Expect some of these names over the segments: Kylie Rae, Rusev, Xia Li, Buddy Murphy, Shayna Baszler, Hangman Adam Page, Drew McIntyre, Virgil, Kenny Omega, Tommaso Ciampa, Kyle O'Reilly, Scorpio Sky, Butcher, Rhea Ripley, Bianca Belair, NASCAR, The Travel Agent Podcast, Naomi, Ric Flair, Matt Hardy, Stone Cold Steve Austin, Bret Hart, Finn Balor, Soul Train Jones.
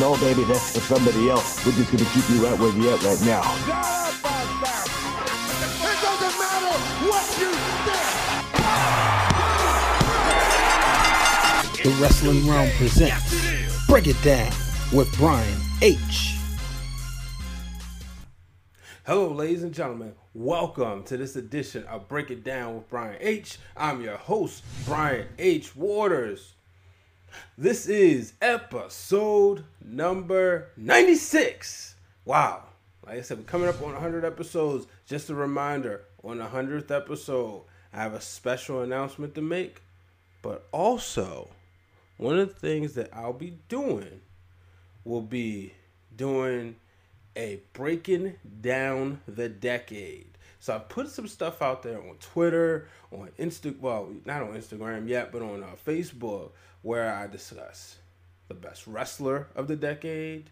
No, baby, that's for somebody else. We're just going to keep you right where you're at right now. It doesn't matter what you think. The Wrestling Realm presents Break It Down with Brian H. Hello, ladies and gentlemen. Welcome to this edition of Break It Down with Brian H. I'm your host, Brian H. Waters. This is episode number 96. Wow. Like I said, we're coming up on 100 episodes. Just a reminder, on the 100th episode, I have a special announcement to make. But also, one of the things that I'll be doing will be doing a breaking down the decade. So I put some stuff out there on Twitter, on Instagram, well, not on Instagram yet, but on Facebook, where I discuss the best wrestler of the decade,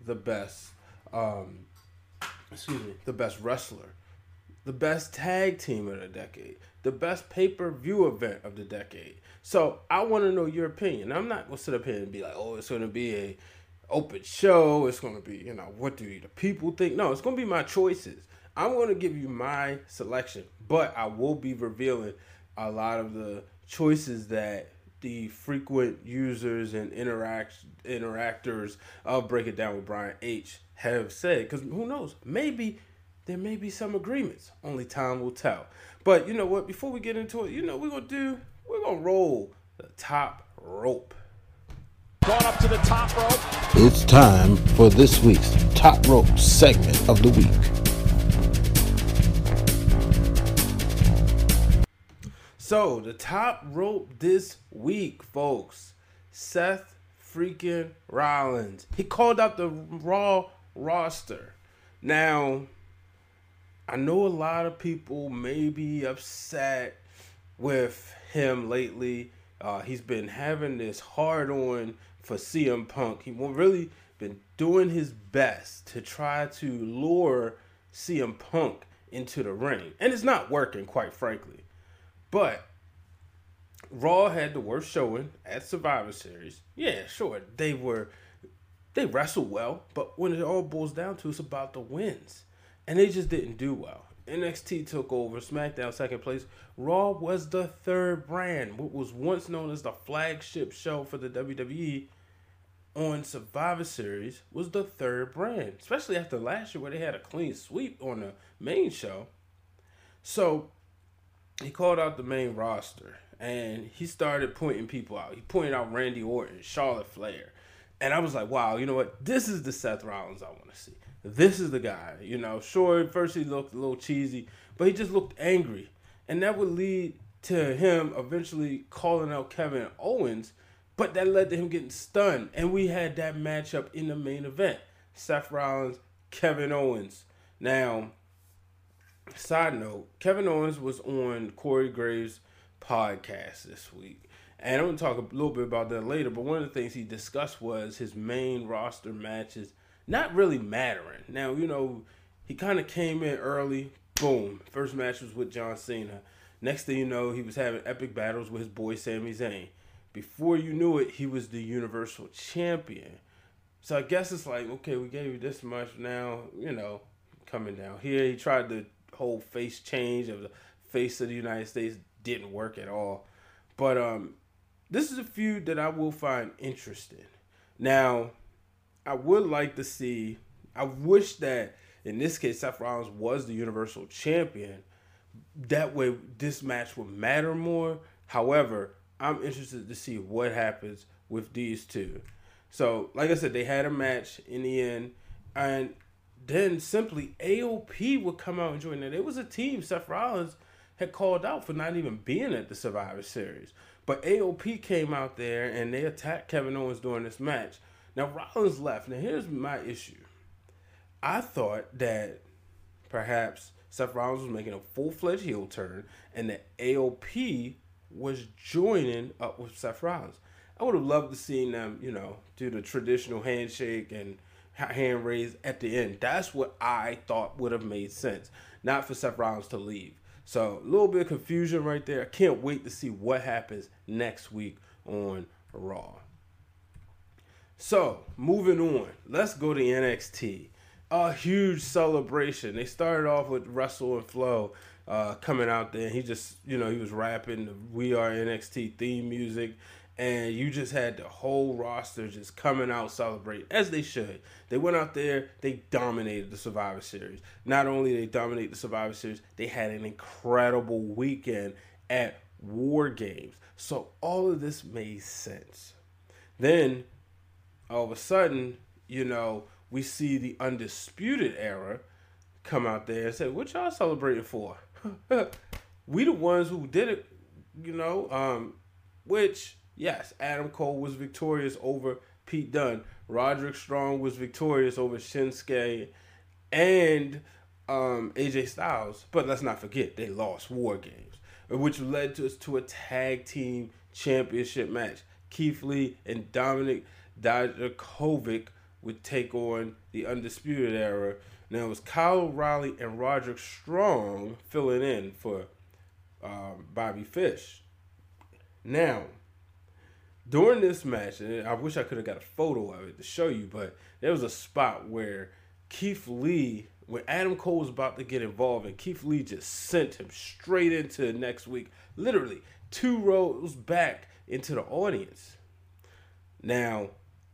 the best wrestler, the best tag team of the decade, the best pay-per-view event of the decade. So I want to know your opinion. I'm not going to sit up here and be like, oh, it's going to be a open show. It's going to be, you know, what do the people think? No, it's going to be my choices. I'm going to give you my selection, but I will be revealing a lot of the choices that the frequent users and interactors of Break It Down with Brian H. have said. Because who knows? Maybe there may be some agreements. Only time will tell. But you know what? Before we get into it, you know what we're going to do? We're going to roll the top rope. Going up to the top rope. It's time for this week's top rope segment of the week. So, the top rope this week, folks, Seth freaking Rollins. He called out the Raw roster. Now, I know a lot of people may be upset with him lately. He's been having this hard on for CM Punk. He's really been doing his best to try to lure CM Punk into the ring. And it's not working, quite frankly. But Raw had the worst showing at Survivor Series. Yeah, sure, they wrestled well, but when it all boils down to, it's about the wins. And they just didn't do well. NXT took over, SmackDown second place. Raw was the third brand, what was once known as the flagship show for the WWE on Survivor Series was the third brand. Especially after last year where they had a clean sweep on the main show. So he called out the main roster, and he started pointing people out. He pointed out Randy Orton, Charlotte Flair. And I was like, wow, you know what? This is the Seth Rollins I want to see. This is the guy. You know, sure, at first he looked a little cheesy, but he just looked angry. And that would lead to him eventually calling out Kevin Owens, but that led to him getting stunned. And we had that matchup in the main event. Seth Rollins, Kevin Owens. Now, side note, Kevin Owens was on Corey Graves' podcast this week. And I'm going to talk a little bit about that later. But one of the things he discussed was his main roster matches not really mattering. Now, you know, he kind of came in early. Boom. First match was with John Cena. Next thing you know, he was having epic battles with his boy Sami Zayn. Before you knew it, he was the Universal Champion. So I guess it's like, okay, we gave you this much now, you know, coming down here. He tried to whole face change of the face of the United States didn't work at all. But this is a feud that I will find interesting. Now, I would like to see, I wish that in this case, Seth Rollins was the Universal Champion. That way, this match would matter more. However, I'm interested to see what happens with these two. So, like I said, they had a match in the end. And then simply AOP would come out and join it. It was a team Seth Rollins had called out for not even being at the Survivor Series. But AOP came out there and they attacked Kevin Owens during this match. Now, Rollins left. Now, here's my issue. I thought that perhaps Seth Rollins was making a full-fledged heel turn and that AOP was joining up with Seth Rollins. I would have loved to see them, you know, do the traditional handshake and hand raise at the end. That's what I thought would have made sense, not for Seth Rollins to leave. So a little bit of confusion right there. I can't wait to see what happens next week on Raw. So moving on, let's go to NXT. A huge celebration. They started off with Russell and Flo coming out there. He just, you know, he was rapping the We Are NXT theme music. And you just had the whole roster just coming out celebrating, as they should. They went out there. They dominated the Survivor Series. Not only did they dominate the Survivor Series, they had an incredible weekend at War Games. So all of this made sense. Then, all of a sudden, you know, we see the Undisputed Era come out there and say, what y'all celebrating for? We the ones who did it, you know, which... Yes, Adam Cole was victorious over Pete Dunne. Roderick Strong was victorious over Shinsuke and AJ Styles. But let's not forget, they lost War Games, which led to a tag team championship match. Keith Lee and Dominik Dijaković would take on the Undisputed Era. Now it was Kyle O'Reilly and Roderick Strong filling in for Bobby Fish. Now... during this match, and I wish I could have got a photo of it to show you, but there was a spot where Keith Lee, when Adam Cole was about to get involved, and Keith Lee just sent him straight into next week, literally 2 rows back into the audience. Now,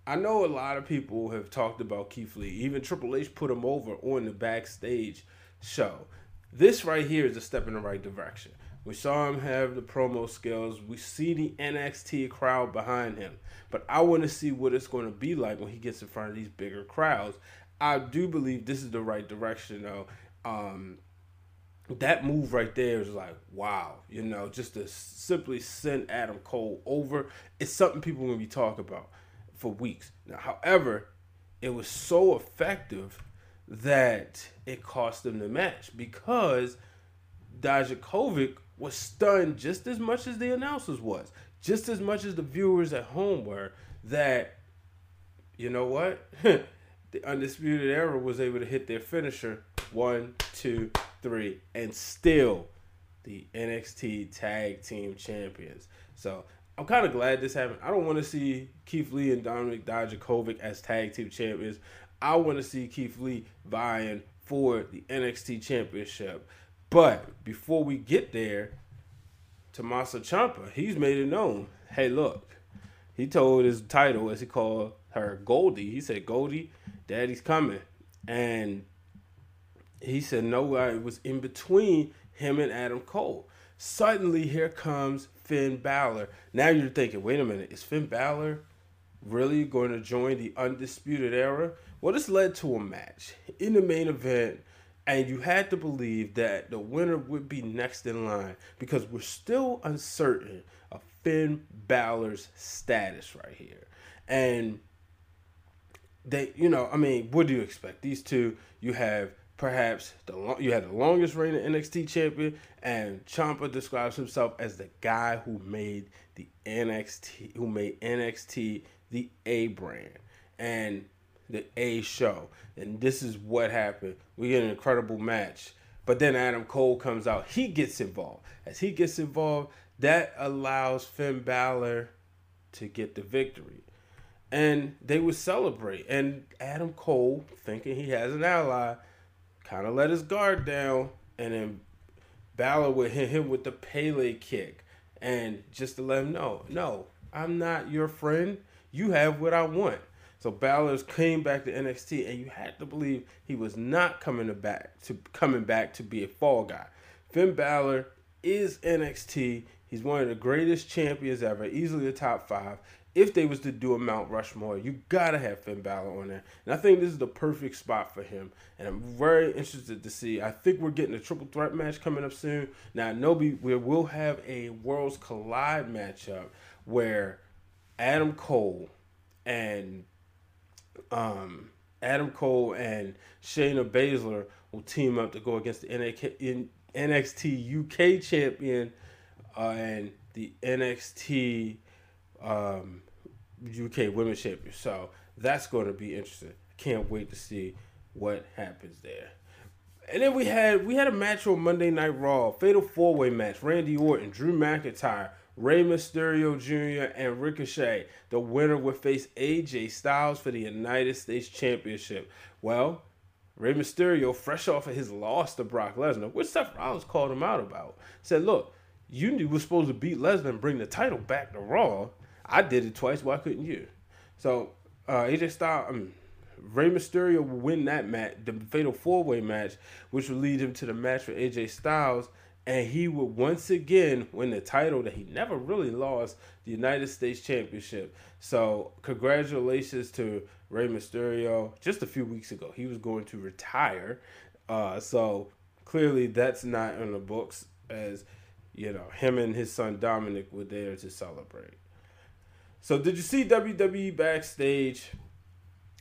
I know a lot of people have talked about Keith Lee. Even Triple H put him over on the backstage show. This right here is a step in the right direction. We saw him have the promo skills. We see the NXT crowd behind him. But I want to see what it's going to be like when he gets in front of these bigger crowds. I do believe this is the right direction, though. That move right there is like, wow. You know, just to simply send Adam Cole over. It's something people are going to be talking about for weeks. Now, however, it was so effective that it cost him the match because Dijaković was stunned just as much as the announcers was, just as much as the viewers at home were, that, you know what, the Undisputed Era was able to hit their finisher, 1, 2, 3, and still the NXT Tag Team Champions. So I'm kind of glad this happened. I don't want to see Keith Lee and Dominik Dijaković as Tag Team Champions. I want to see Keith Lee vying for the NXT Championship. But before we get there, Tommaso Ciampa, he's made it known. Hey, look, he told his title, as he called her, Goldie. He said, Goldie, Daddy's coming. And he said, no, it was in between him and Adam Cole. Suddenly, here comes Finn Balor. Now you're thinking, wait a minute, is Finn Balor really going to join the Undisputed Era? Well, this led to a match in the main event. And you had to believe that the winner would be next in line because we're still uncertain of Finn Balor's status right here. And they, you know, I mean, what do you expect? These two, you have perhaps you had the longest reigning NXT champion, and Ciampa describes himself as the guy who made the NXT, the A brand. And the A show. And this is what happened. We get an incredible match. But then Adam Cole comes out. He gets involved. As he gets involved, that allows Finn Balor to get the victory. And they would celebrate. And Adam Cole, thinking he has an ally, kind of let his guard down. And then Balor would hit him with the Pele kick. And just to let him know, no, I'm not your friend. You have what I want. So Balor came back to NXT, and you had to believe he was not coming back to be a fall guy. Finn Balor is NXT. He's one of the greatest champions ever, easily the top 5. if they was to do a Mount Rushmore, you gotta have Finn Balor on there. And I think this is the perfect spot for him. And I'm very interested to see. I think we're getting a triple threat match coming up soon. Now, I know we will have a Worlds Collide matchup where Adam Cole and Shayna Baszler will team up to go against the NXT UK champion and the NXT UK Women's Champion. So that's going to be interesting. Can't wait to see what happens there. And then we had a match on Monday Night Raw, fatal four-way match: Randy Orton, Drew McIntyre, Rey Mysterio Jr., and Ricochet. The winner would face AJ Styles for the United States Championship. Well, Rey Mysterio, fresh off of his loss to Brock Lesnar, which Seth Rollins called him out about, said, "Look, you were supposed to beat Lesnar and bring the title back to Raw. I did it twice. Why couldn't you?" So AJ Styles, Rey Mysterio will win that match, the fatal four-way match, which will lead him to the match for AJ Styles. And he would once again win the title that he never really lost, the United States Championship. So congratulations to Rey Mysterio. Just a few weeks ago, he was going to retire. So clearly that's not in the books, as you know, him and his son Dominik were there to celebrate. So did you see WWE backstage?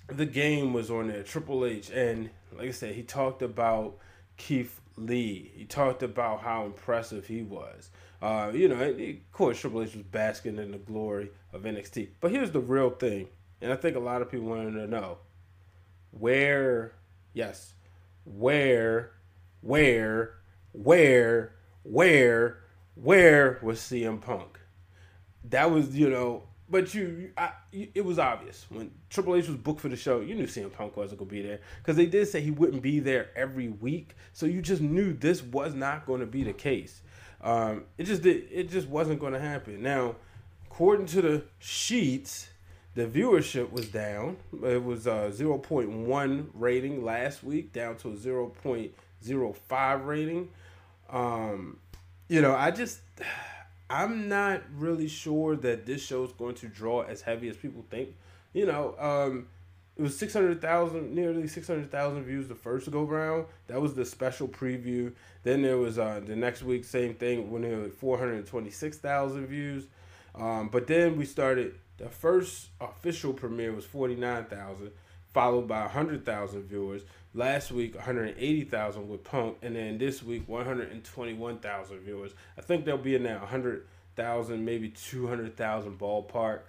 The Game was on there, Triple H. And like I said, he talked about Keith Lee. He talked about how impressive he was. Of course, Triple H was basking in the glory of NXT. But here's the real thing, and I think a lot of people wanted to know where was CM Punk? That was, but it was obvious. When Triple H was booked for the show, you knew CM Punk wasn't going to be there, because they did say he wouldn't be there every week. So you just knew this was not going to be the case. It just wasn't going to happen. Now, according to the sheets, the viewership was down. It was a 0.1 rating last week, down to a 0.05 rating. I'm not really sure that this show is going to draw as heavy as people think. It was 600,000, nearly 600,000 views the first go round. That was the special preview. Then there was the next week, same thing, when there were 426,000 views. But then we started, the first official premiere was 49,000, followed by 100,000 viewers. Last week, 180,000 with Punk, and then this week, 121,000 viewers. I think they'll be in that 100,000, maybe 200,000 ballpark.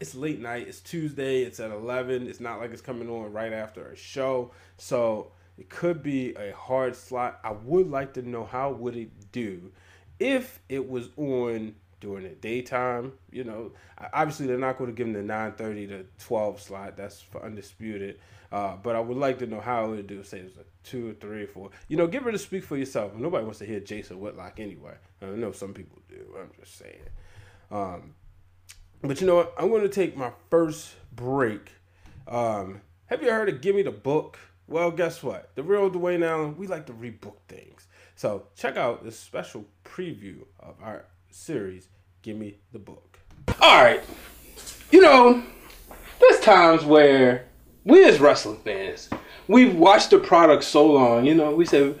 It's late night. It's Tuesday. It's at 11. It's not like it's coming on right after a show, so it could be a hard slot. I would like to know how would it do if it was on during the daytime. Obviously they're not going to give them the 9:30 to 12 slot. That's for Undisputed. But I would like to know how it would do. Say it was like 2 or 3 or 4. Get rid of Speak for Yourself. Nobody wants to hear Jason Whitlock anyway. I know some people do. I'm just saying. But you know what? I'm going to take my first break. Have you heard of Gimme the Book? Well, guess what? The real Dwayne Allen, we like to rebook things. So check out this special preview of our series, Gimme the Book. All right. There's times where we as wrestling fans, we've watched the product so long, we say,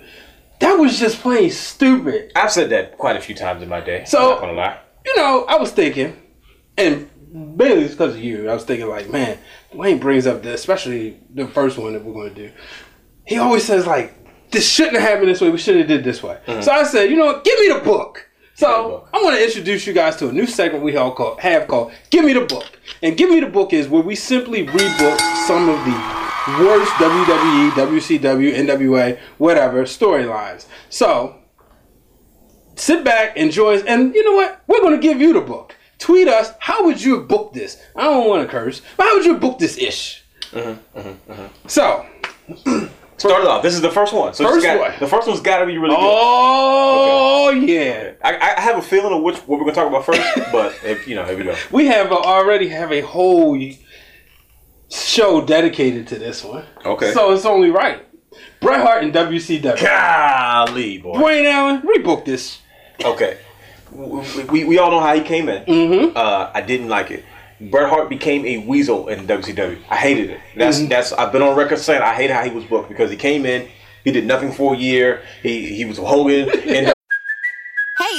that was just plain stupid. I've said that quite a few times in my day. So, I'm not gonna lie. I was thinking, and mainly it's because of you, I was thinking like, man, Dwayne brings up this, especially the first one that we're going to do. He always says like, this shouldn't have happened this way, we should have did this way. Mm-hmm. So I said, give me the book. So I want to introduce you guys to a new segment we have called Give Me the Book. And Give Me the Book is where we simply rebook some of the worst WWE, WCW, NWA, whatever storylines. So sit back, enjoy, and you know what? We're going to give you the book. Tweet us, how would you book this? I don't want to curse, but how would you book this ish? Mm-hmm, mm-hmm, mm-hmm. So start it off. This is the first one. So the first one's got to be really good. Oh, okay. Yeah. Okay. I have a feeling of what we're going to talk about first, but, here we go. We already have a whole show dedicated to this one. Okay. So it's only right. Bret Hart and WCW. Golly, boy. Dwayne Allen, rebook this. Okay. We all know how he came in. Mm-hmm. I didn't like it. Bret Hart became a weasel in WCW. I hated it. That's I've been on record saying I hate how he was booked, because he came in, he did nothing for a year, he was Hogan. And hey,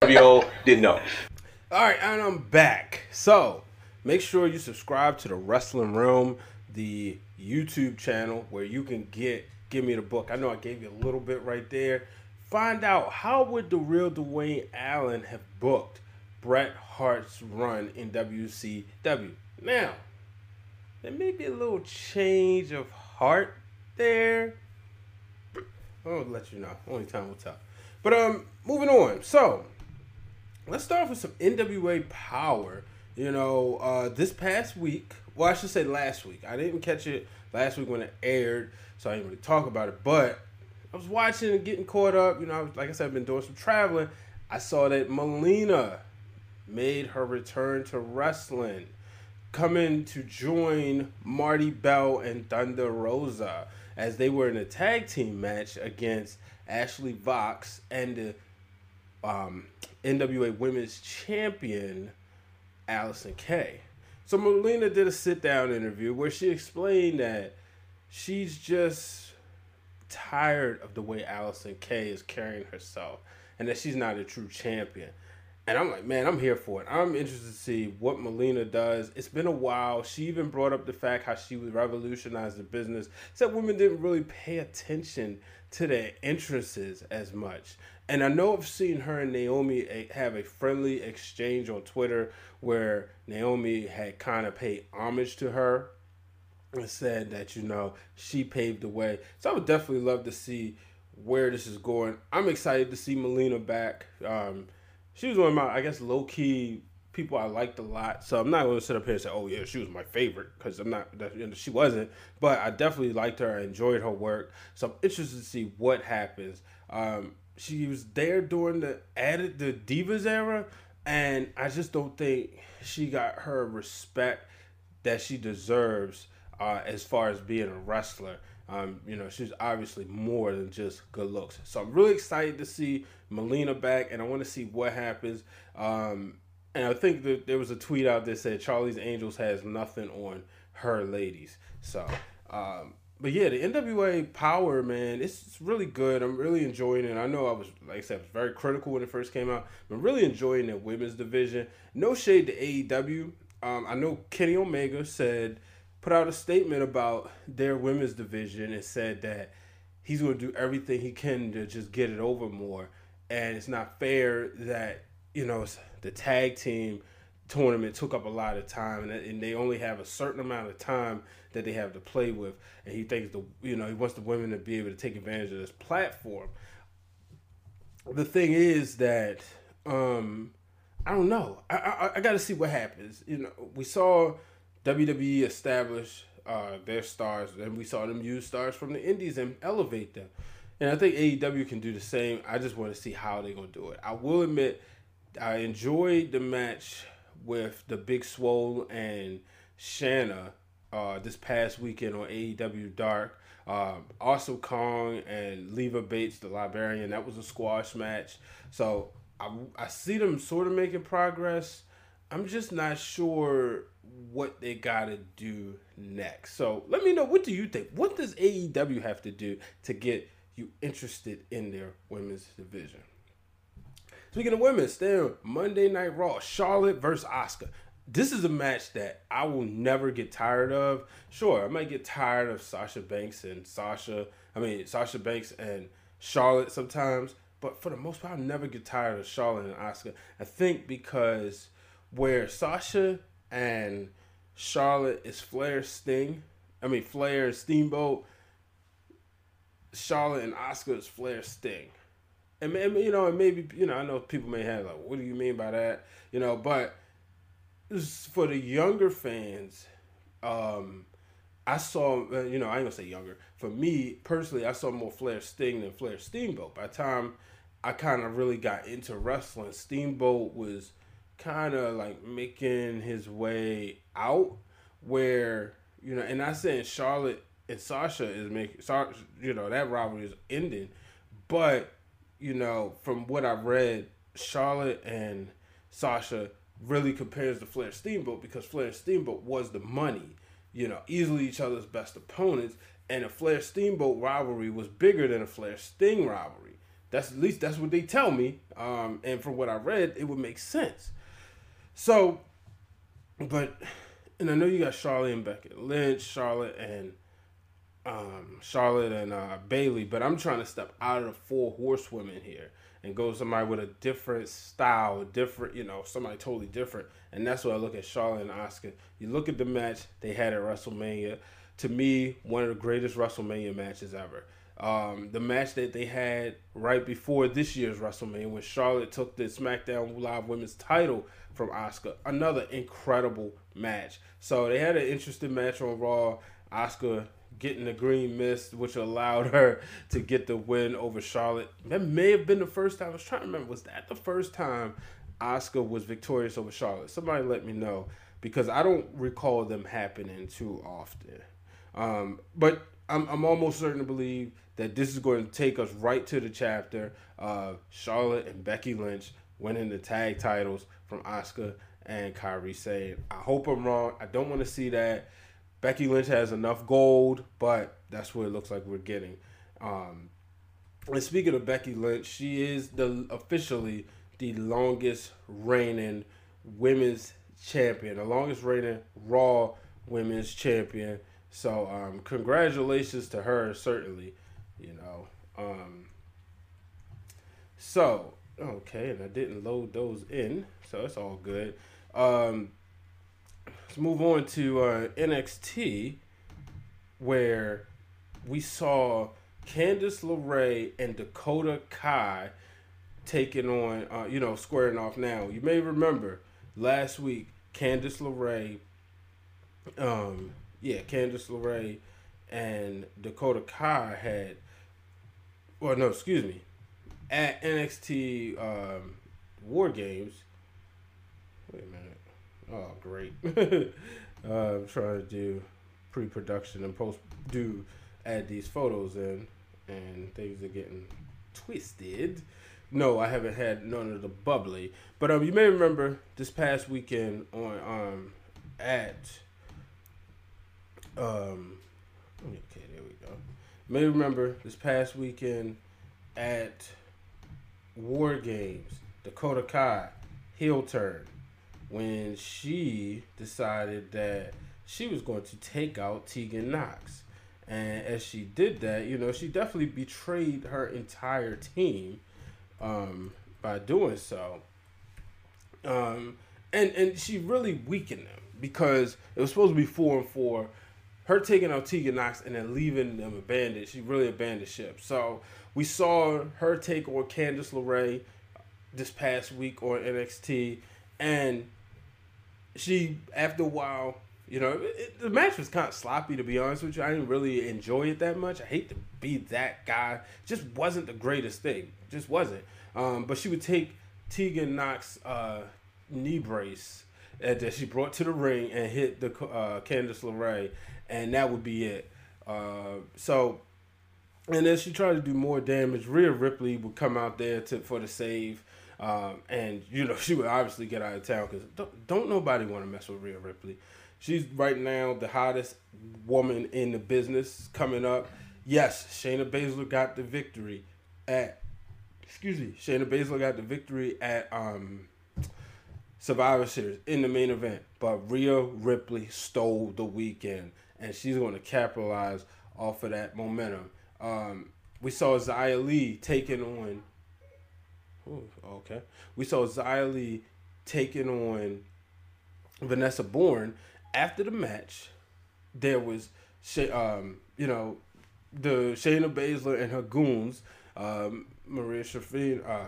Didn't know. All right, and I'm back. So make sure you subscribe to the Wrestling Realm, the YouTube channel, where you can get Give Me the Book. I know I gave you a little bit right there. Find out, how would the real Dwayne Allen have booked Bret Hart's run in WCW? Now, there may be a little change of heart there. I'll let you know. Only time will tell. But moving on. So let's start off with some NWA Power. You know, this past week, well, I should say last week. I didn't catch it last week when it aired, so I didn't really talk about it. But I was watching and getting caught up. You know, like I said, I've been doing some traveling. I saw that Melina made her return to wrestling, coming to join Marty Bell and Thunder Rosa, as they were in a tag team match against Ashley Vox and the NWA Women's Champion Allysin Kay. So Melina did a sit-down interview where she explained that she's just tired of the way Allysin Kay is carrying herself, and that she's not a true champion. And I'm like, man, I'm here for it. I'm interested to see what Melina does. It's been a while. She even brought up the fact how she would revolutionize the business, except women didn't really pay attention to their entrances as much. And I know I've seen her and Naomi have a friendly exchange on Twitter where Naomi had kind of paid homage to her and said that, you know, she paved the way. So I would definitely love to see where this is going. I'm excited to see Melina back. She was one of my, I guess, low-key people I liked a lot. So I'm not going to sit up here and say, oh, yeah, she was my favorite, because I'm not, she wasn't. But I definitely liked her. I enjoyed her work. So I'm interested to see what happens. She was there during the Divas era, and I just don't think she got her respect that she deserves as far as being a wrestler. You know, she's obviously more than just good looks. So I'm really excited to see Melina back, and I want to see what happens. And I think that there was a tweet out that said Charlie's Angels has nothing on her ladies. So, but yeah, the NWA Power, man, it's really good. I'm really enjoying it. I know I was, like I said, I was very critical when it first came out, but I'm really enjoying the women's division. No shade to AEW. I know Kenny Omega said, put out a statement about their women's division and said that he's going to do everything he can to just get it over more. And it's not fair that, you know, the tag team tournament took up a lot of time, and they only have a certain amount of time that they have to play with. And he thinks he wants the women to be able to take advantage of this platform. The thing is that, I don't know. I got to see what happens. You know, we saw WWE established their stars, and we saw them use stars from the indies and elevate them. And I think AEW can do the same. I just want to see how they're going to do it. I will admit, I enjoyed the match with the Big Swole and Shanna this past weekend on AEW Dark. Also Kong and Leva Bates, the Liberian, that was a squash match. So I see them sort of making progress. I'm just not sure what they gotta do next. So let me know, what do you think? What does AEW have to do to get you interested in their women's division? Speaking of women, stay on Monday Night Raw, Charlotte versus Asuka. This is a match that I will never get tired of. Sure, I might get tired of Sasha Banks and Charlotte sometimes, but for the most part, I'll never get tired of Charlotte and Asuka. I think because where Sasha and Charlotte is Flair and Steamboat, Charlotte and Asuka is Flair Sting. And maybe I know people may have, like, what do you mean by that? You know, but for the younger fans, I saw, you know, I ain't gonna say younger. For me, personally, I saw more Flair Sting than Flair Steamboat. By the time I kind of really got into wrestling, Steamboat was kind of like making his way out, where, you know, and I said Charlotte and Sasha is making, you know, that rivalry is ending. But, you know, from what I've read, Charlotte and Sasha really compares to Flair Steamboat, because Flair Steamboat was the money. You know, easily each other's best opponents, and a Flair Steamboat rivalry was bigger than a Flair Sting rivalry. That's, at least that's what they tell me. And from what I read, it would make sense. So, but, and I know you got Charlotte and Becky Lynch, Charlotte and Bayley, but I'm trying to step out of the four horsewomen here and go somebody with a different style, different, you know, somebody totally different. And that's what I look at Charlotte and Asuka. You look at the match they had at WrestleMania. To me, one of the greatest WrestleMania matches ever. The match that they had right before this year's WrestleMania, when Charlotte took the SmackDown Live Women's title from Asuka. Another incredible match. So they had an interesting match on Raw. Asuka getting the green mist, which allowed her to get the win over Charlotte. That may have been the first time. I was trying to remember, was that the first time Asuka was victorious over Charlotte? Somebody let me know, because I don't recall them happening too often. But I'm almost certain to believe that this is going to take us right to the chapter of Charlotte and Becky Lynch winning the tag titles from Asuka and Kairi Sane. I hope I'm wrong. I don't want to see that. Becky Lynch has enough gold, but that's what it looks like we're getting. And speaking of Becky Lynch, she is officially the longest reigning women's champion, the longest reigning Raw women's champion. So congratulations to her, certainly, you know. So, okay, and I didn't load those in, so it's all good. Let's move on to NXT, where we saw Candice LeRae and Dakota Kai taking on, you know, squaring off now. You may remember last week, Candice LeRae and Dakota Kai had, well, no, excuse me, at NXT War Games. Wait a minute. Oh, great. I'm trying to do pre-production and add these photos in, and things are getting twisted. No, I haven't had none of the bubbly. But you may remember this past weekend on okay, there we go. You may remember this past weekend at War Games, Dakota Kai heel turn, when she decided that she was going to take out Tegan Nox. And as she did that, you know, she definitely betrayed her entire team by doing so. And she really weakened them, because it was supposed to be 4-4. Her taking out Tegan Nox and then leaving them abandoned, she really abandoned ship. So we saw her take on Candice LeRae this past week on NXT, and she, after a while, you know, the match was kind of sloppy, to be honest with you. I didn't really enjoy it that much. I hate to be that guy. Just wasn't the greatest thing. Just wasn't. But she would take Tegan Nox's knee brace that she brought to the ring and hit the Candice LeRae, and that would be it. And then she tried to do more damage. Rhea Ripley would come out there for the save. And, you know, she would obviously get out of town, because don't nobody want to mess with Rhea Ripley. She's right now the hottest woman in the business coming up. Yes, Shayna Baszler got the victory at Survivor Series in the main event. But Rhea Ripley stole the weekend, and she's going to capitalize off of that momentum. We saw Xia Li taking on Vanessa Bourne. After the match, there was, the Shayna Baszler and her goons, Maria Sharfin. I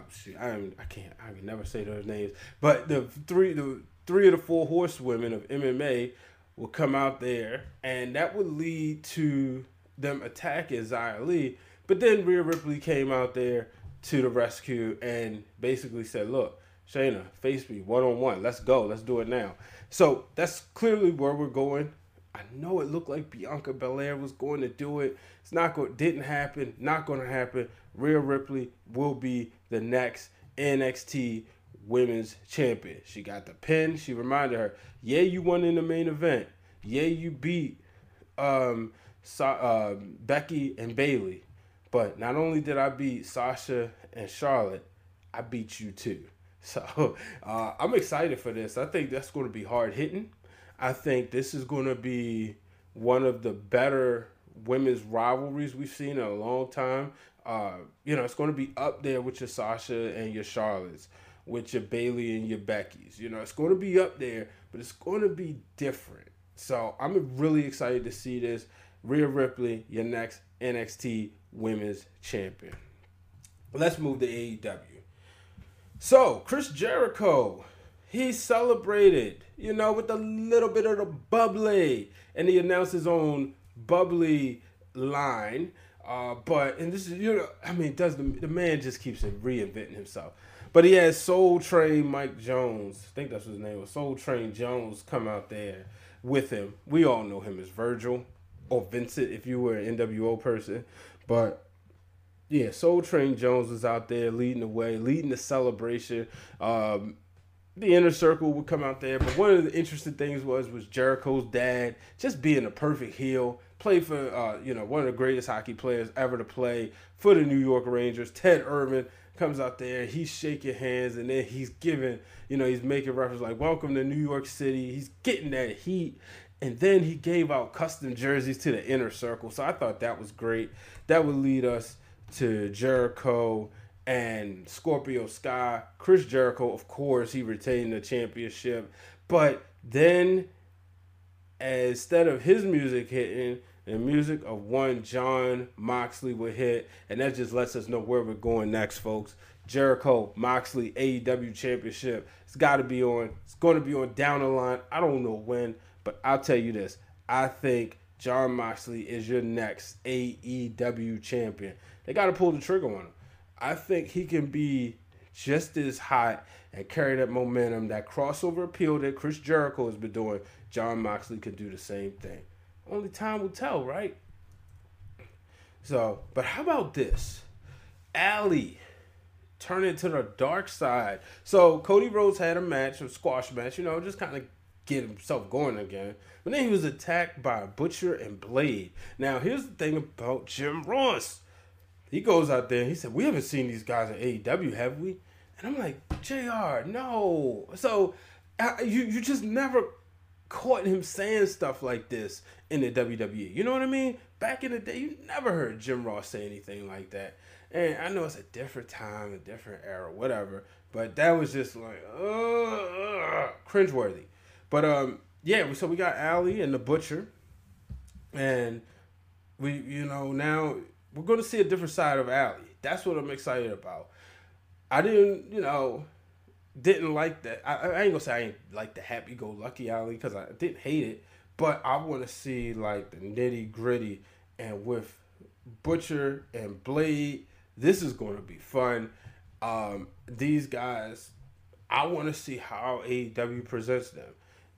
can never say those names. But the three of the four horsewomen of MMA will come out there, and that would lead to them attacking Xia Li. But then Rhea Ripley came out there to the rescue and basically said, look, Shayna, face me one-on-one. Let's go. Let's do it now. So that's clearly where we're going. I know it looked like Bianca Belair was going to do it. It's not going. Didn't happen. Not going to happen. Rhea Ripley will be the next NXT Women's Champion. She got the pin. She reminded her, yeah, you won in the main event. Yeah, you beat Becky and Bayley. But not only did I beat Sasha and Charlotte, I beat you too. So I'm excited for this. I think that's going to be hard hitting. I think this is going to be one of the better women's rivalries we've seen in a long time. You know, it's going to be up there with your Sasha and your Charlottes, with your Bayley and your Beckys. You know, it's going to be up there, but it's going to be different. So I'm really excited to see this. Rhea Ripley, your next NXT Women's Champion. Let's move to AEW. So, Chris Jericho, he celebrated, you know, with a little bit of the bubbly. And he announced his own bubbly line. And this is, you know, I mean, the man just keeps reinventing himself. But he has Soul Train Mike Jones, I think that's what his name was, Soul Train Jones, come out there with him. We all know him as Virgil, or Vincent if you were an NWO person. But yeah, Soul Train Jones was out there leading the way, leading the celebration. The Inner Circle would come out there. But one of the interesting things was Jericho's dad just being a perfect heel. Played for, you know, one of the greatest hockey players ever to play for the New York Rangers. Ted Irvin comes out there. He's shaking hands. And then he's giving, you know, he's making reference like, welcome to New York City. He's getting that heat. And then he gave out custom jerseys to the Inner Circle. So I thought that was great. That would lead us to Jericho and Scorpio Sky. Chris Jericho, of course, he retained the championship. But then, instead of his music hitting, the music of one John Moxley would hit. And that just lets us know where we're going next, folks. Jericho, Moxley, AEW Championship. It's got to be on. It's going to be on down the line. I don't know when, but I'll tell you this. I think John Moxley is your next AEW champion. They got to pull the trigger on him. I think he can be just as hot and carry that momentum, that crossover appeal that Chris Jericho has been doing. John Moxley could do the same thing. Only time will tell, right? So, but how about this? Allie turning to the dark side. So Cody Rhodes had a match, a squash match, you know, just kind of get himself going again. But then he was attacked by Butcher and Blade. Now, here's the thing about Jim Ross. He goes out there and he said, we haven't seen these guys at AEW, have we? And I'm like, JR, no. So you just never caught him saying stuff like this in the WWE. You know what I mean? Back in the day, you never heard Jim Ross say anything like that. And I know it's a different time, a different era, whatever. But that was just like, cringeworthy. But, yeah, so we got Allie and the Butcher. And we, you know, now we're going to see a different side of Allie. That's what I'm excited about. I didn't, you know, didn't like that. I ain't going to say I ain't like the happy-go-lucky Allie because I didn't hate it. But I want to see, like, the nitty-gritty. And with Butcher and Blade, this is going to be fun. These guys, I want to see how AEW presents them.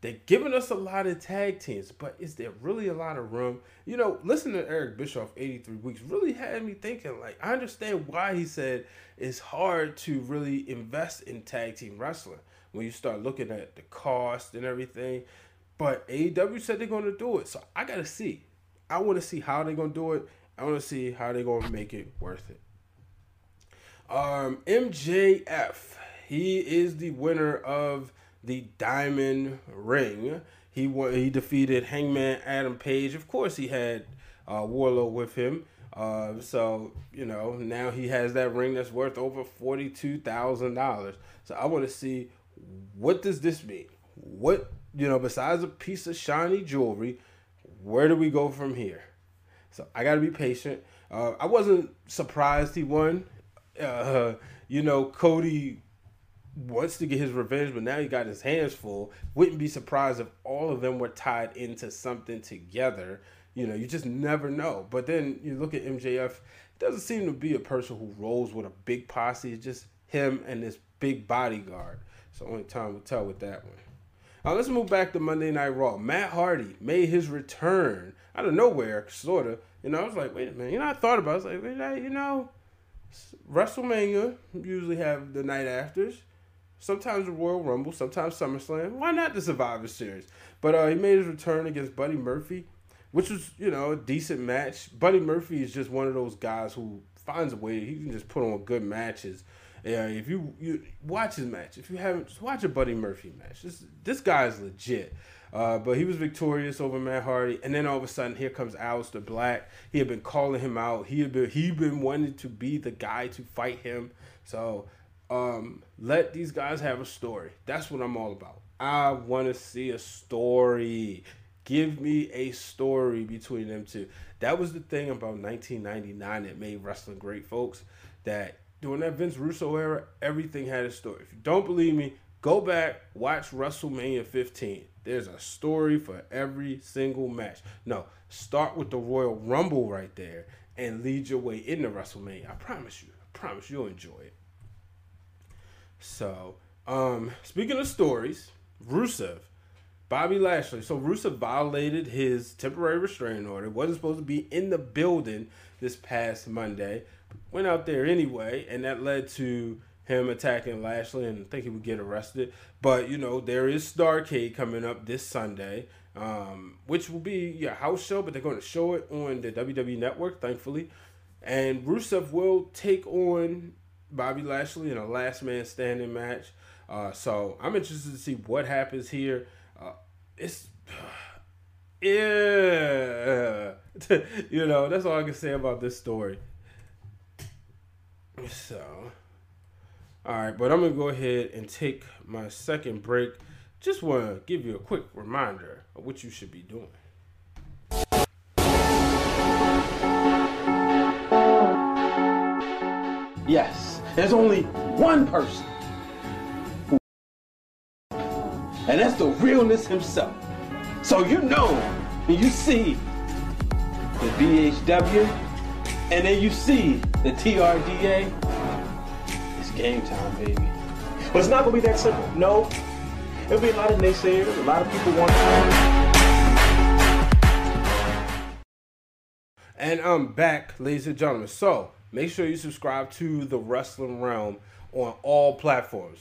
They're giving us a lot of tag teams, but is there really a lot of room? You know, listening to Eric Bischoff, 83 Weeks, really had me thinking, like, I understand why he said it's hard to really invest in tag team wrestling when you start looking at the cost and everything. But AEW said they're going to do it, so I got to see. I want to see how they're going to do it. I want to see how they're going to make it worth it. MJF, he is the winner of the Diamond Ring. He defeated Hangman Adam Page. Of course, he had Warlow with him. So, you know, now he has that ring that's worth over $42,000. So I want to see, what does this mean? What, you know, besides a piece of shiny jewelry, where do we go from here? So I got to be patient. I wasn't surprised he won. You know, Cody wants to get his revenge, but now he got his hands full. Wouldn't be surprised if all of them were tied into something together. You know, you just never know. But then you look at MJF, doesn't seem to be a person who rolls with a big posse. It's just him and this big bodyguard. So only time will tell with that one. Now let's move back to Monday Night Raw. Matt Hardy made his return out of nowhere, sort of. You know, I was like, wait a minute. You know, I thought about it. I was like, wait, you know, WrestleMania usually have the night afters. Sometimes the Royal Rumble, sometimes SummerSlam. Why not the Survivor Series? But he made his return against Buddy Murphy, which was, you know, a decent match. Buddy Murphy is just one of those guys who finds a way. He can just put on good matches. Yeah, if you watch his match, if you haven't, just watch a Buddy Murphy match. This guy is legit. But he was victorious over Matt Hardy, and then all of a sudden, here comes Aleister Black. He had been calling him out. He had been wanting to be the guy to fight him. So let these guys have a story. That's what I'm all about. I want to see a story. Give me a story between them two. That was the thing about 1999 that made wrestling great, folks. That during that Vince Russo era, everything had a story. If you don't believe me, go back, watch WrestleMania 15. There's a story for every single match. No, start with the Royal Rumble right there and lead your way into WrestleMania. I promise you'll enjoy it. So, speaking of stories, Rusev, Bobby Lashley. So Rusev violated his temporary restraining order. Wasn't supposed to be in the building this past Monday. Went out there anyway, and that led to him attacking Lashley, and I think he would get arrested. But, you know, there is Starrcade coming up this Sunday, which will be your house show, but they're going to show it on the WWE Network, thankfully. And Rusev will take on Bobby Lashley in a last man standing match. So I'm interested to see what happens here. Yeah. You know, that's all I can say about this story. So, all right, but I'm going to go ahead and take my second break. Just want to give you a quick reminder of what you should be doing. Yes, there's only one person, and that's the realness himself. So you know when you see the BHW, and then you see the TRDA, it's game time, baby. But it's not going to be that simple, no. It'll be a lot of naysayers, a lot of people want to. And I'm back, ladies and gentlemen. So, make sure you subscribe to The Wrestling Realm on all platforms.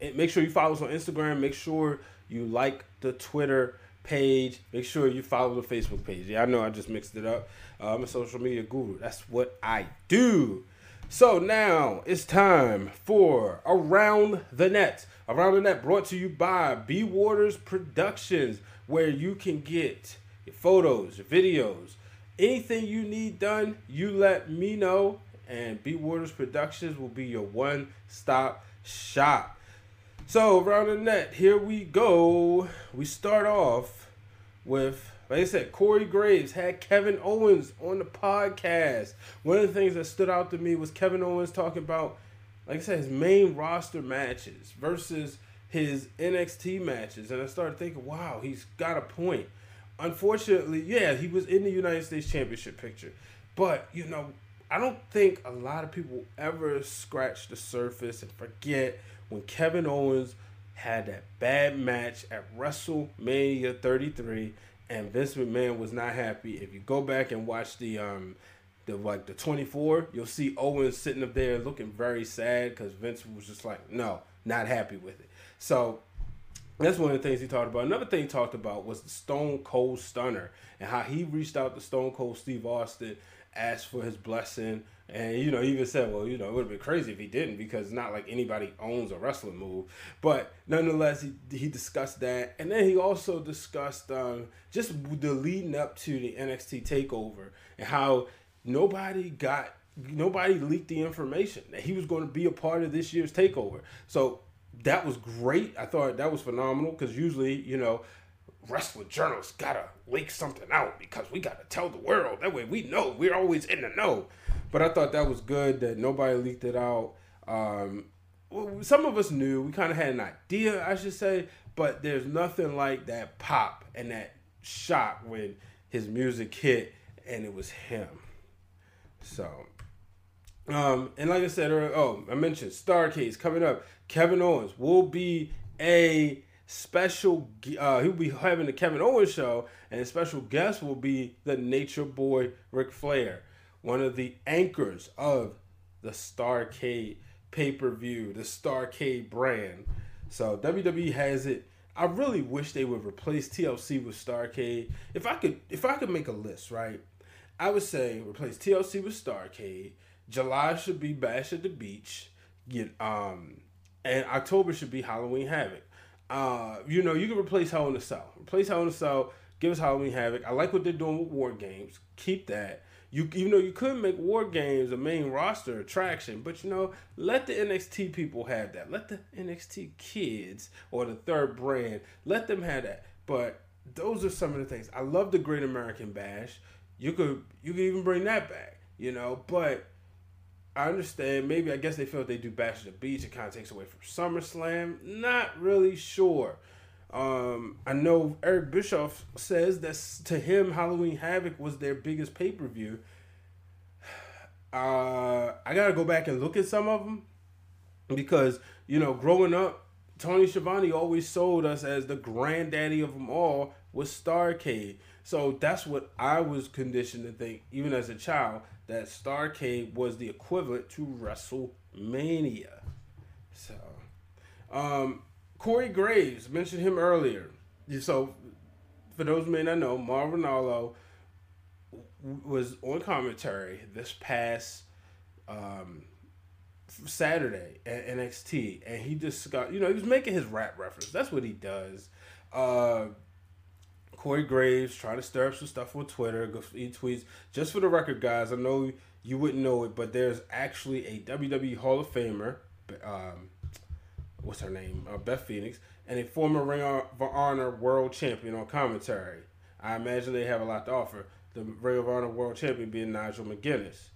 And make sure you follow us on Instagram. Make sure you like the Twitter page. Make sure you follow the Facebook page. Yeah, I know I just mixed it up. I'm a social media guru. That's what I do. So now it's time for Around the Net. Around the Net brought to you by B. Waters Productions, where you can get your photos, your videos, anything you need done, you let me know, and B. Waters Productions will be your one-stop shop. So, Around the Net, here we go. We start off with, like I said, Corey Graves had Kevin Owens on the podcast. One of the things that stood out to me was Kevin Owens talking about, like I said, his main roster matches versus his NXT matches. And I started thinking, wow, he's got a point. Unfortunately, yeah, he was in the United States Championship picture. But, you know, I don't think a lot of people ever scratch the surface and forget when Kevin Owens had that bad match at WrestleMania 33, and Vince McMahon was not happy. If you go back and watch the 24, you'll see Owens sitting up there looking very sad because Vince was just like, no, not happy with it. So that's one of the things he talked about. Another thing he talked about was the Stone Cold Stunner and how he reached out to Stone Cold Steve Austin, asked for his blessing. And, you know, he even said, well, you know, it would have been crazy if he didn't because it's not like anybody owns a wrestling move. But nonetheless, he discussed that. And then he also discussed just the leading up to the NXT TakeOver and how nobody leaked the information that he was going to be a part of this year's TakeOver. So that was great. I thought that was phenomenal because usually, you know, wrestling journalists got to leak something out because we got to tell the world. That way we know. We're always in the know. But I thought that was good that nobody leaked it out. some of us knew. We kind of had an idea, I should say. But there's nothing like that pop and that shock when his music hit and it was him. So, and like I said, I mentioned Starrcade coming up. Kevin Owens will be a special, he'll be having the Kevin Owens show, and a special guest will be the Nature Boy Ric Flair, one of the anchors of the Starrcade pay-per-view, the Starrcade brand. So WWE has it. I really wish they would replace TLC with Starrcade. If I could make a list, right, I would say replace TLC with Starrcade. July should be Bash at the Beach. And October should be Halloween Havoc. You can replace Hell in a Cell. Replace Hell in a Cell. Give us Halloween Havoc. I like what they're doing with War Games. Keep that. Even though you could make War Games a main roster attraction, but let the NXT people have that. Let the NXT kids or the third brand, let them have that. But those are some of the things. I love the Great American Bash. You could even bring that back, but I understand. I guess they feel if they do Bash at the Beach, it kind of takes away from SummerSlam. Not really sure. I know Eric Bischoff says that to him, Halloween Havoc was their biggest pay-per-view. I got to go back and look at some of them because, growing up, Tony Schiavone always sold us as the granddaddy of them all was Starrcade. So that's what I was conditioned to think, even as a child, that Starrcade was the equivalent to WrestleMania. So, Corey Graves, mentioned him earlier. So, for those who may not know, Marv Ronaldo was on commentary this past Saturday at NXT, and he discussed, he was making his rap reference. That's what he does. Corey Graves trying to stir up some stuff on Twitter. He tweets, just for the record, guys, I know you wouldn't know it, but there's actually a WWE Hall of Famer, what's her name? Beth Phoenix, and a former Ring of Honor world champion on commentary. I imagine they have a lot to offer. The Ring of Honor world champion being Nigel McGuinness.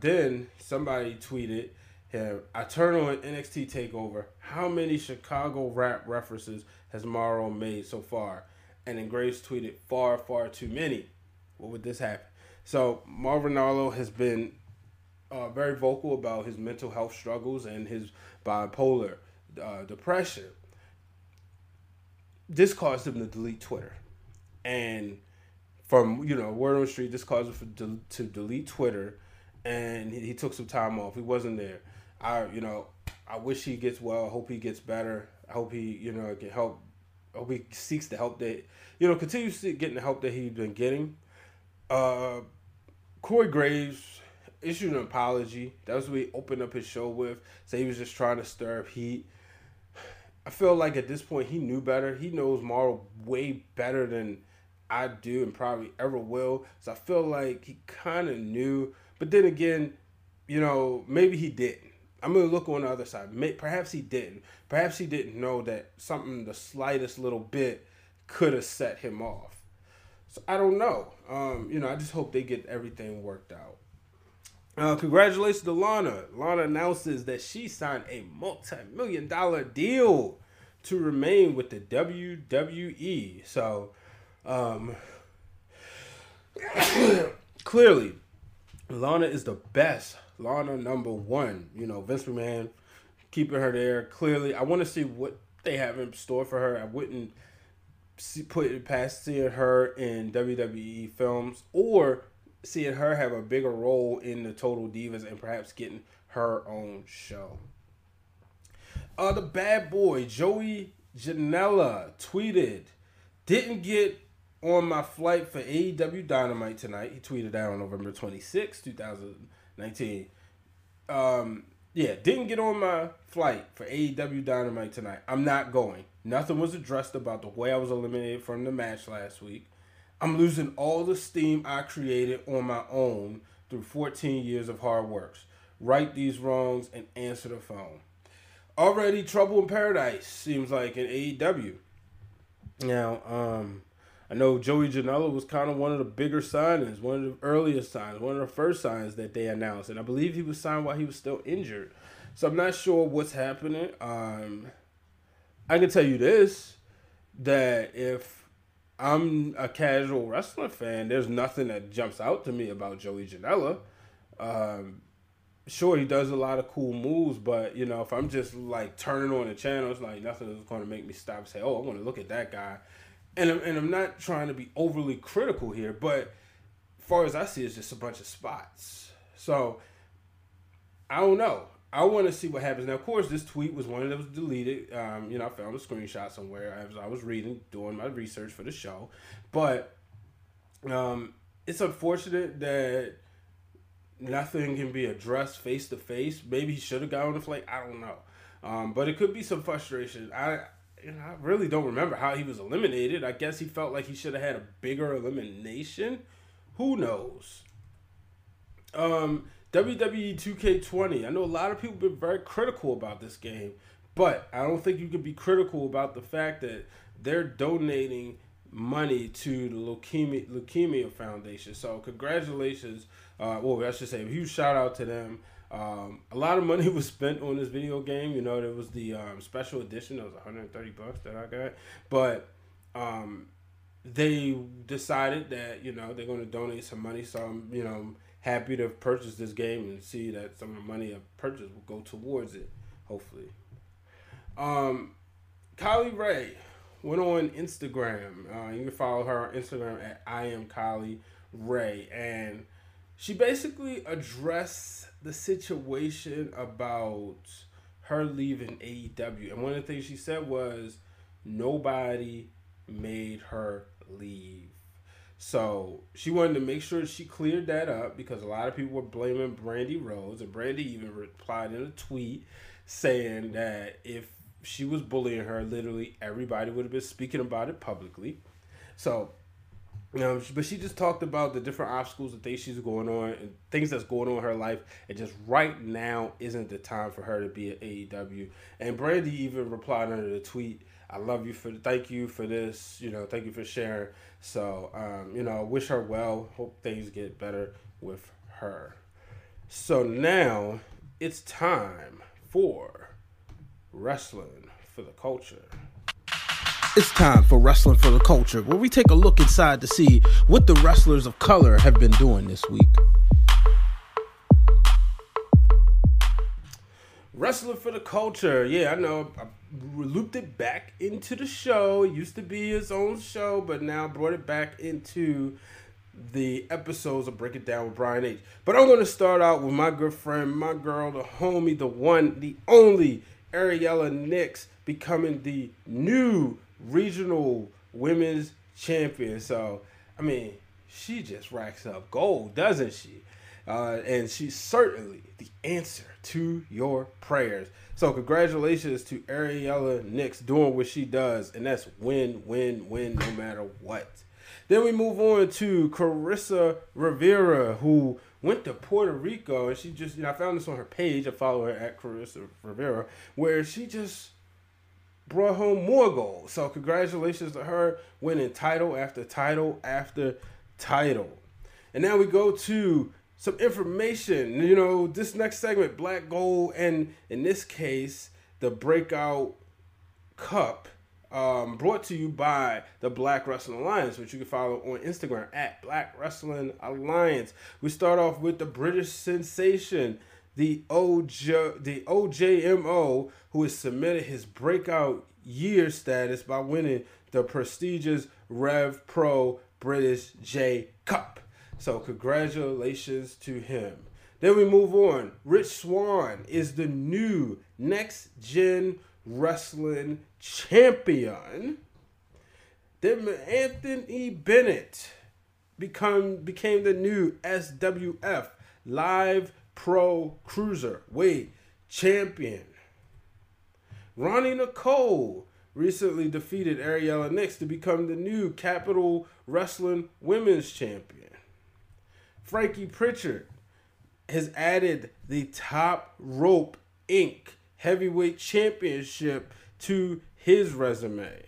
Then somebody tweeted him, I turn on NXT TakeOver. How many Chicago rap references has Morrow made so far? And then Graves tweeted, far, far too many. What would this happen? So Marv Ronaldo has been very vocal about his mental health struggles and his bipolar depression. This caused him to delete Twitter. And from, word on the street, this caused him to delete Twitter. And he took some time off. He wasn't there. I wish he gets well. I hope he gets better. I hope he, can help. I hope he seeks the help that, continues getting the help that he's been getting. Corey Graves issued an apology. That was what he opened up his show with. So he was just trying to stir up heat. I feel like at this point he knew better. He knows Morrow way better than I do and probably ever will. So I feel like he kind of knew. But then again, maybe he didn't. I'm going to look on the other side. Perhaps he didn't. Perhaps he didn't know that something, the slightest little bit, could have set him off. So I don't know. I just hope they get everything worked out. Congratulations to Lana. Lana announces that she signed a multi-million-dollar deal to remain with the WWE. So, clearly, Lana is the best. Lana number one. Vince McMahon keeping her there. Clearly, I want to see what they have in store for her. I wouldn't put it past seeing her in WWE films or seeing her have a bigger role in the Total Divas and perhaps getting her own show. The bad boy, Joey Janela, tweeted, didn't get on my flight for AEW Dynamite tonight. He tweeted that on November 26, 2019. Didn't get on my flight for AEW Dynamite tonight. I'm not going. Nothing was addressed about the way I was eliminated from the match last week. I'm losing all the steam I created on my own through 14 years of hard work. Right these wrongs and answer the phone. Already trouble in paradise, seems like, in AEW. Now, I know Joey Janela was kind of one of the bigger signings, one of the earliest signs, one of the first signs that they announced. And I believe he was signed while he was still injured. So I'm not sure what's happening. I can tell you this, that if I'm a casual wrestling fan, there's nothing that jumps out to me about Joey Janela. Sure, he does a lot of cool moves, but, you know, if I'm just, like, turning on the channel, it's like nothing is going to make me stop and say, oh, I want to look at that guy. And I'm not trying to be overly critical here, but as far as I see, it's just a bunch of spots. So, I don't know. I want to see what happens. Now, of course, this tweet was one that was deleted. You know, I found a screenshot somewhere as I was reading, doing my research for the show. But it's unfortunate that nothing can be addressed face-to-face. Maybe he should have got on the flight. I don't know. But it could be some frustration. I really don't remember how he was eliminated. I guess he felt like he should have had a bigger elimination. Who knows? WWE 2K20. I know a lot of people have been very critical about this game, but I don't think you can be critical about the fact that they're donating money to the Leukemia Foundation. So congratulations. Well, I should say a huge shout out to them. A lot of money was spent on this video game. You know, there was the special edition. That was $130 that I got. But they decided that, you know, they're going to donate some money. So, you know, happy to have purchased this game and see that some of the money I've purchased will go towards it, hopefully. Kylie Rae went on Instagram. You can follow her on Instagram at I Am Kylie Rae. And she basically addressed the situation about her leaving AEW. And one of the things she said was, nobody made her leave. So she wanted to make sure she cleared that up because a lot of people were blaming Brandy Rhodes, and Brandy even replied in a tweet saying that if she was bullying her, literally everybody would have been speaking about it publicly. So, but she just talked about the different obstacles and things she's going on and things that's going on in her life, and just right now isn't the time for her to be at AEW. And Brandy even replied under the tweet, I love you thank you for this, you know, thank you for sharing. So, you know, wish her well, hope things get better with her. So now it's time for Wrestling for the Culture. It's time for Wrestling for the Culture, where we take a look inside to see what the wrestlers of color have been doing this week. Wrestling for the Culture. Yeah, I know. I looped it back into the show. It used to be its own show, but now brought it back into the episodes of Break It Down with Brian H. But I'm going to start out with my good friend, my girl, the homie, the one, the only, Ariella Nix, becoming the new regional women's champion. So, I mean, she just racks up gold, doesn't she? And she's certainly the answer to your prayers. So congratulations to Ariella Nix doing what she does, and that's win, win, win no matter what. Then we move on to Carissa Rivera, who went to Puerto Rico, and she just, you know, I found this on her page. I follow her at Carissa Rivera, where she just brought home more gold. So congratulations to her, winning title after title after title. And now we go to some information. You know, this next segment, Black Gold, and in this case, the Breakout Cup, brought to you by the Black Wrestling Alliance, which you can follow on Instagram at Black Wrestling Alliance. We start off with the British sensation, the OJMO, who has submitted his breakout year status by winning the prestigious Rev Pro British J Cup. So congratulations to him. Then we move on. Rich Swann is the new Next Gen Wrestling Champion. Then Anthony Bennett became the new SWF Live Pro Cruiserweight Champion. Ronnie Nicole recently defeated Ariella Nix to become the new Capital Wrestling Women's Champion. Frankie Pritchard has added the Top Rope Inc. Heavyweight Championship to his resume.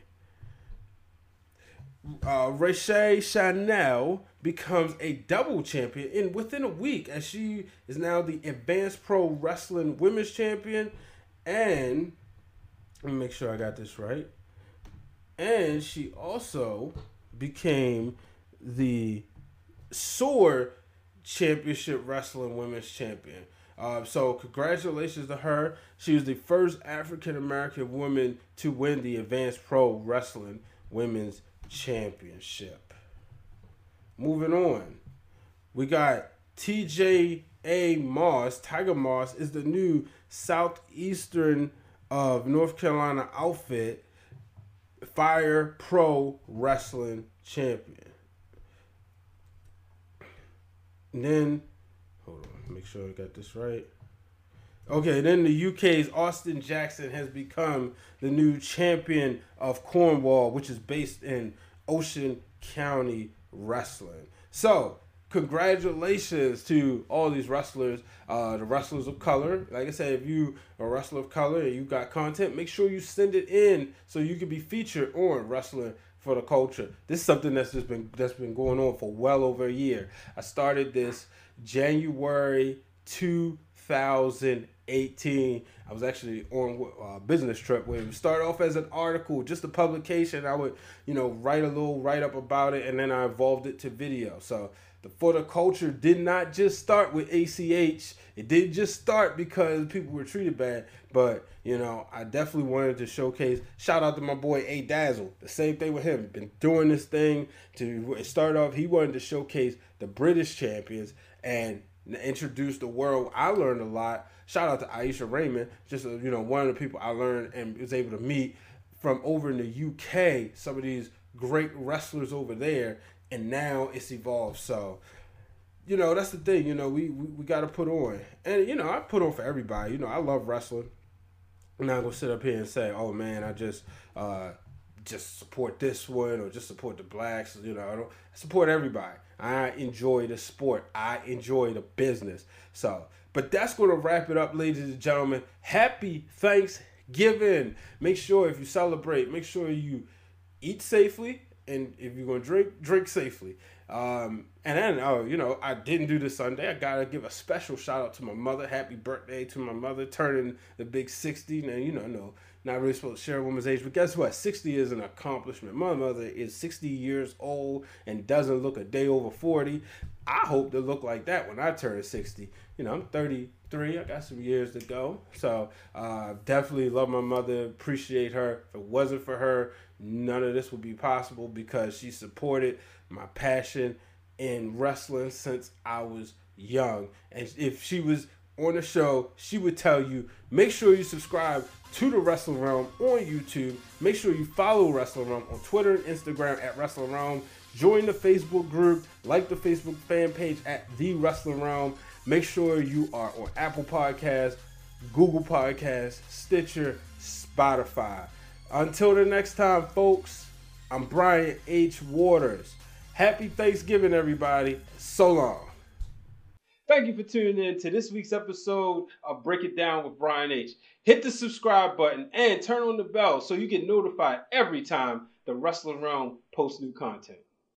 Rachel Chanel becomes a double champion in within a week, as she is now the Advanced Pro Wrestling Women's Champion. And let me make sure I got this right. And she also became the SOAR Championship Wrestling Women's Champion. So congratulations to her. She was the first African-American woman to win the Advanced Pro Wrestling Women's Championship. Moving on, we got TJA Moss. Tiger Moss is the new Southeastern of North Carolina outfit Fire Pro Wrestling Champion. And then, hold on, make sure I got this right. Okay, then the UK's Austin Jackson has become the new champion of Cornwall, which is based in Ocean County Wrestling. So, congratulations to all these wrestlers, the wrestlers of color. Like I said, if you are a wrestler of color and you got content, make sure you send it in so you can be featured on Wrestling for the Culture. This is something that's just been going on for well over a year. I started this January 2018. I was actually on a business trip where it would start off as an article, just a publication. I would, you know, write a little write-up about it, and then I evolved it to video. So For the Culture did not just start with ACH. It didn't just start because people were treated bad. But, you know, I definitely wanted to showcase. Shout out to my boy A Dazzle. The same thing with him. Been doing this thing to start off. He wanted to showcase the British champions and introduce the world. I learned a lot. Shout out to Aisha Raymond. Just, you know, one of the people I learned and was able to meet from over in the UK. Some of these great wrestlers over there. And now it's evolved. So, you know, that's the thing. You know, we got to put on. And, you know, I put on for everybody. You know, I love wrestling. I'm not going to sit up here and say, oh, man, I just support this one or just support the blacks. You know, I support everybody. I enjoy the sport. I enjoy the business. So, but that's going to wrap it up, ladies and gentlemen. Happy Thanksgiving. Make sure if you celebrate, make sure you eat safely. And if you're going to drink, drink safely. And then, you know, I didn't do this Sunday. I got to give a special shout out to my mother. Happy birthday to my mother turning the big 60. Now, you know, no, not really supposed to share a woman's age. But guess what? 60 is an accomplishment. My mother is 60 years old and doesn't look a day over 40. I hope to look like that when I turn 60. You know, I'm 33. I got some years to go. So definitely love my mother. Appreciate her. If it wasn't for her, none of this would be possible because she supported my passion in wrestling since I was young. And if she was on the show, she would tell you, make sure you subscribe to the Wrestling Realm on YouTube. Make sure you follow Wrestling Realm on Twitter and Instagram at Wrestling Realm. Join the Facebook group. Like the Facebook fan page at The Wrestling Realm. Make sure you are on Apple Podcasts, Google Podcasts, Stitcher, Spotify. Until the next time, folks, I'm Brian H. Waters. Happy Thanksgiving, everybody. So long. Thank you for tuning in to this week's episode of Break It Down with Brian H. Hit the subscribe button and turn on the bell so you get notified every time the Wrestling Realm posts new content.